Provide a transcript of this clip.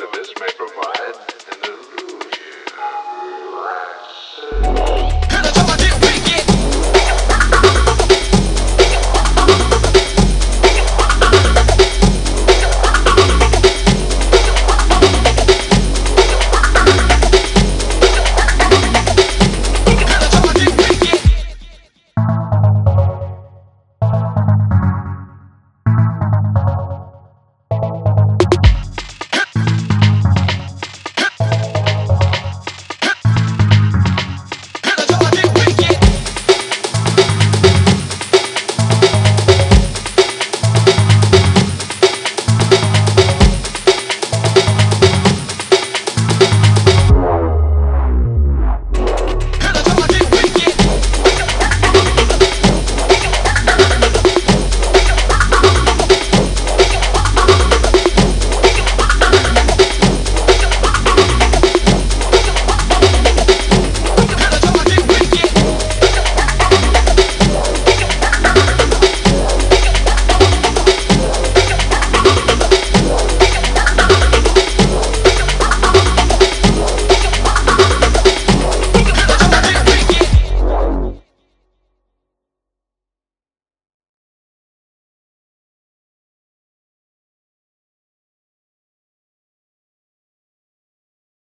the abyss may provide an illusion.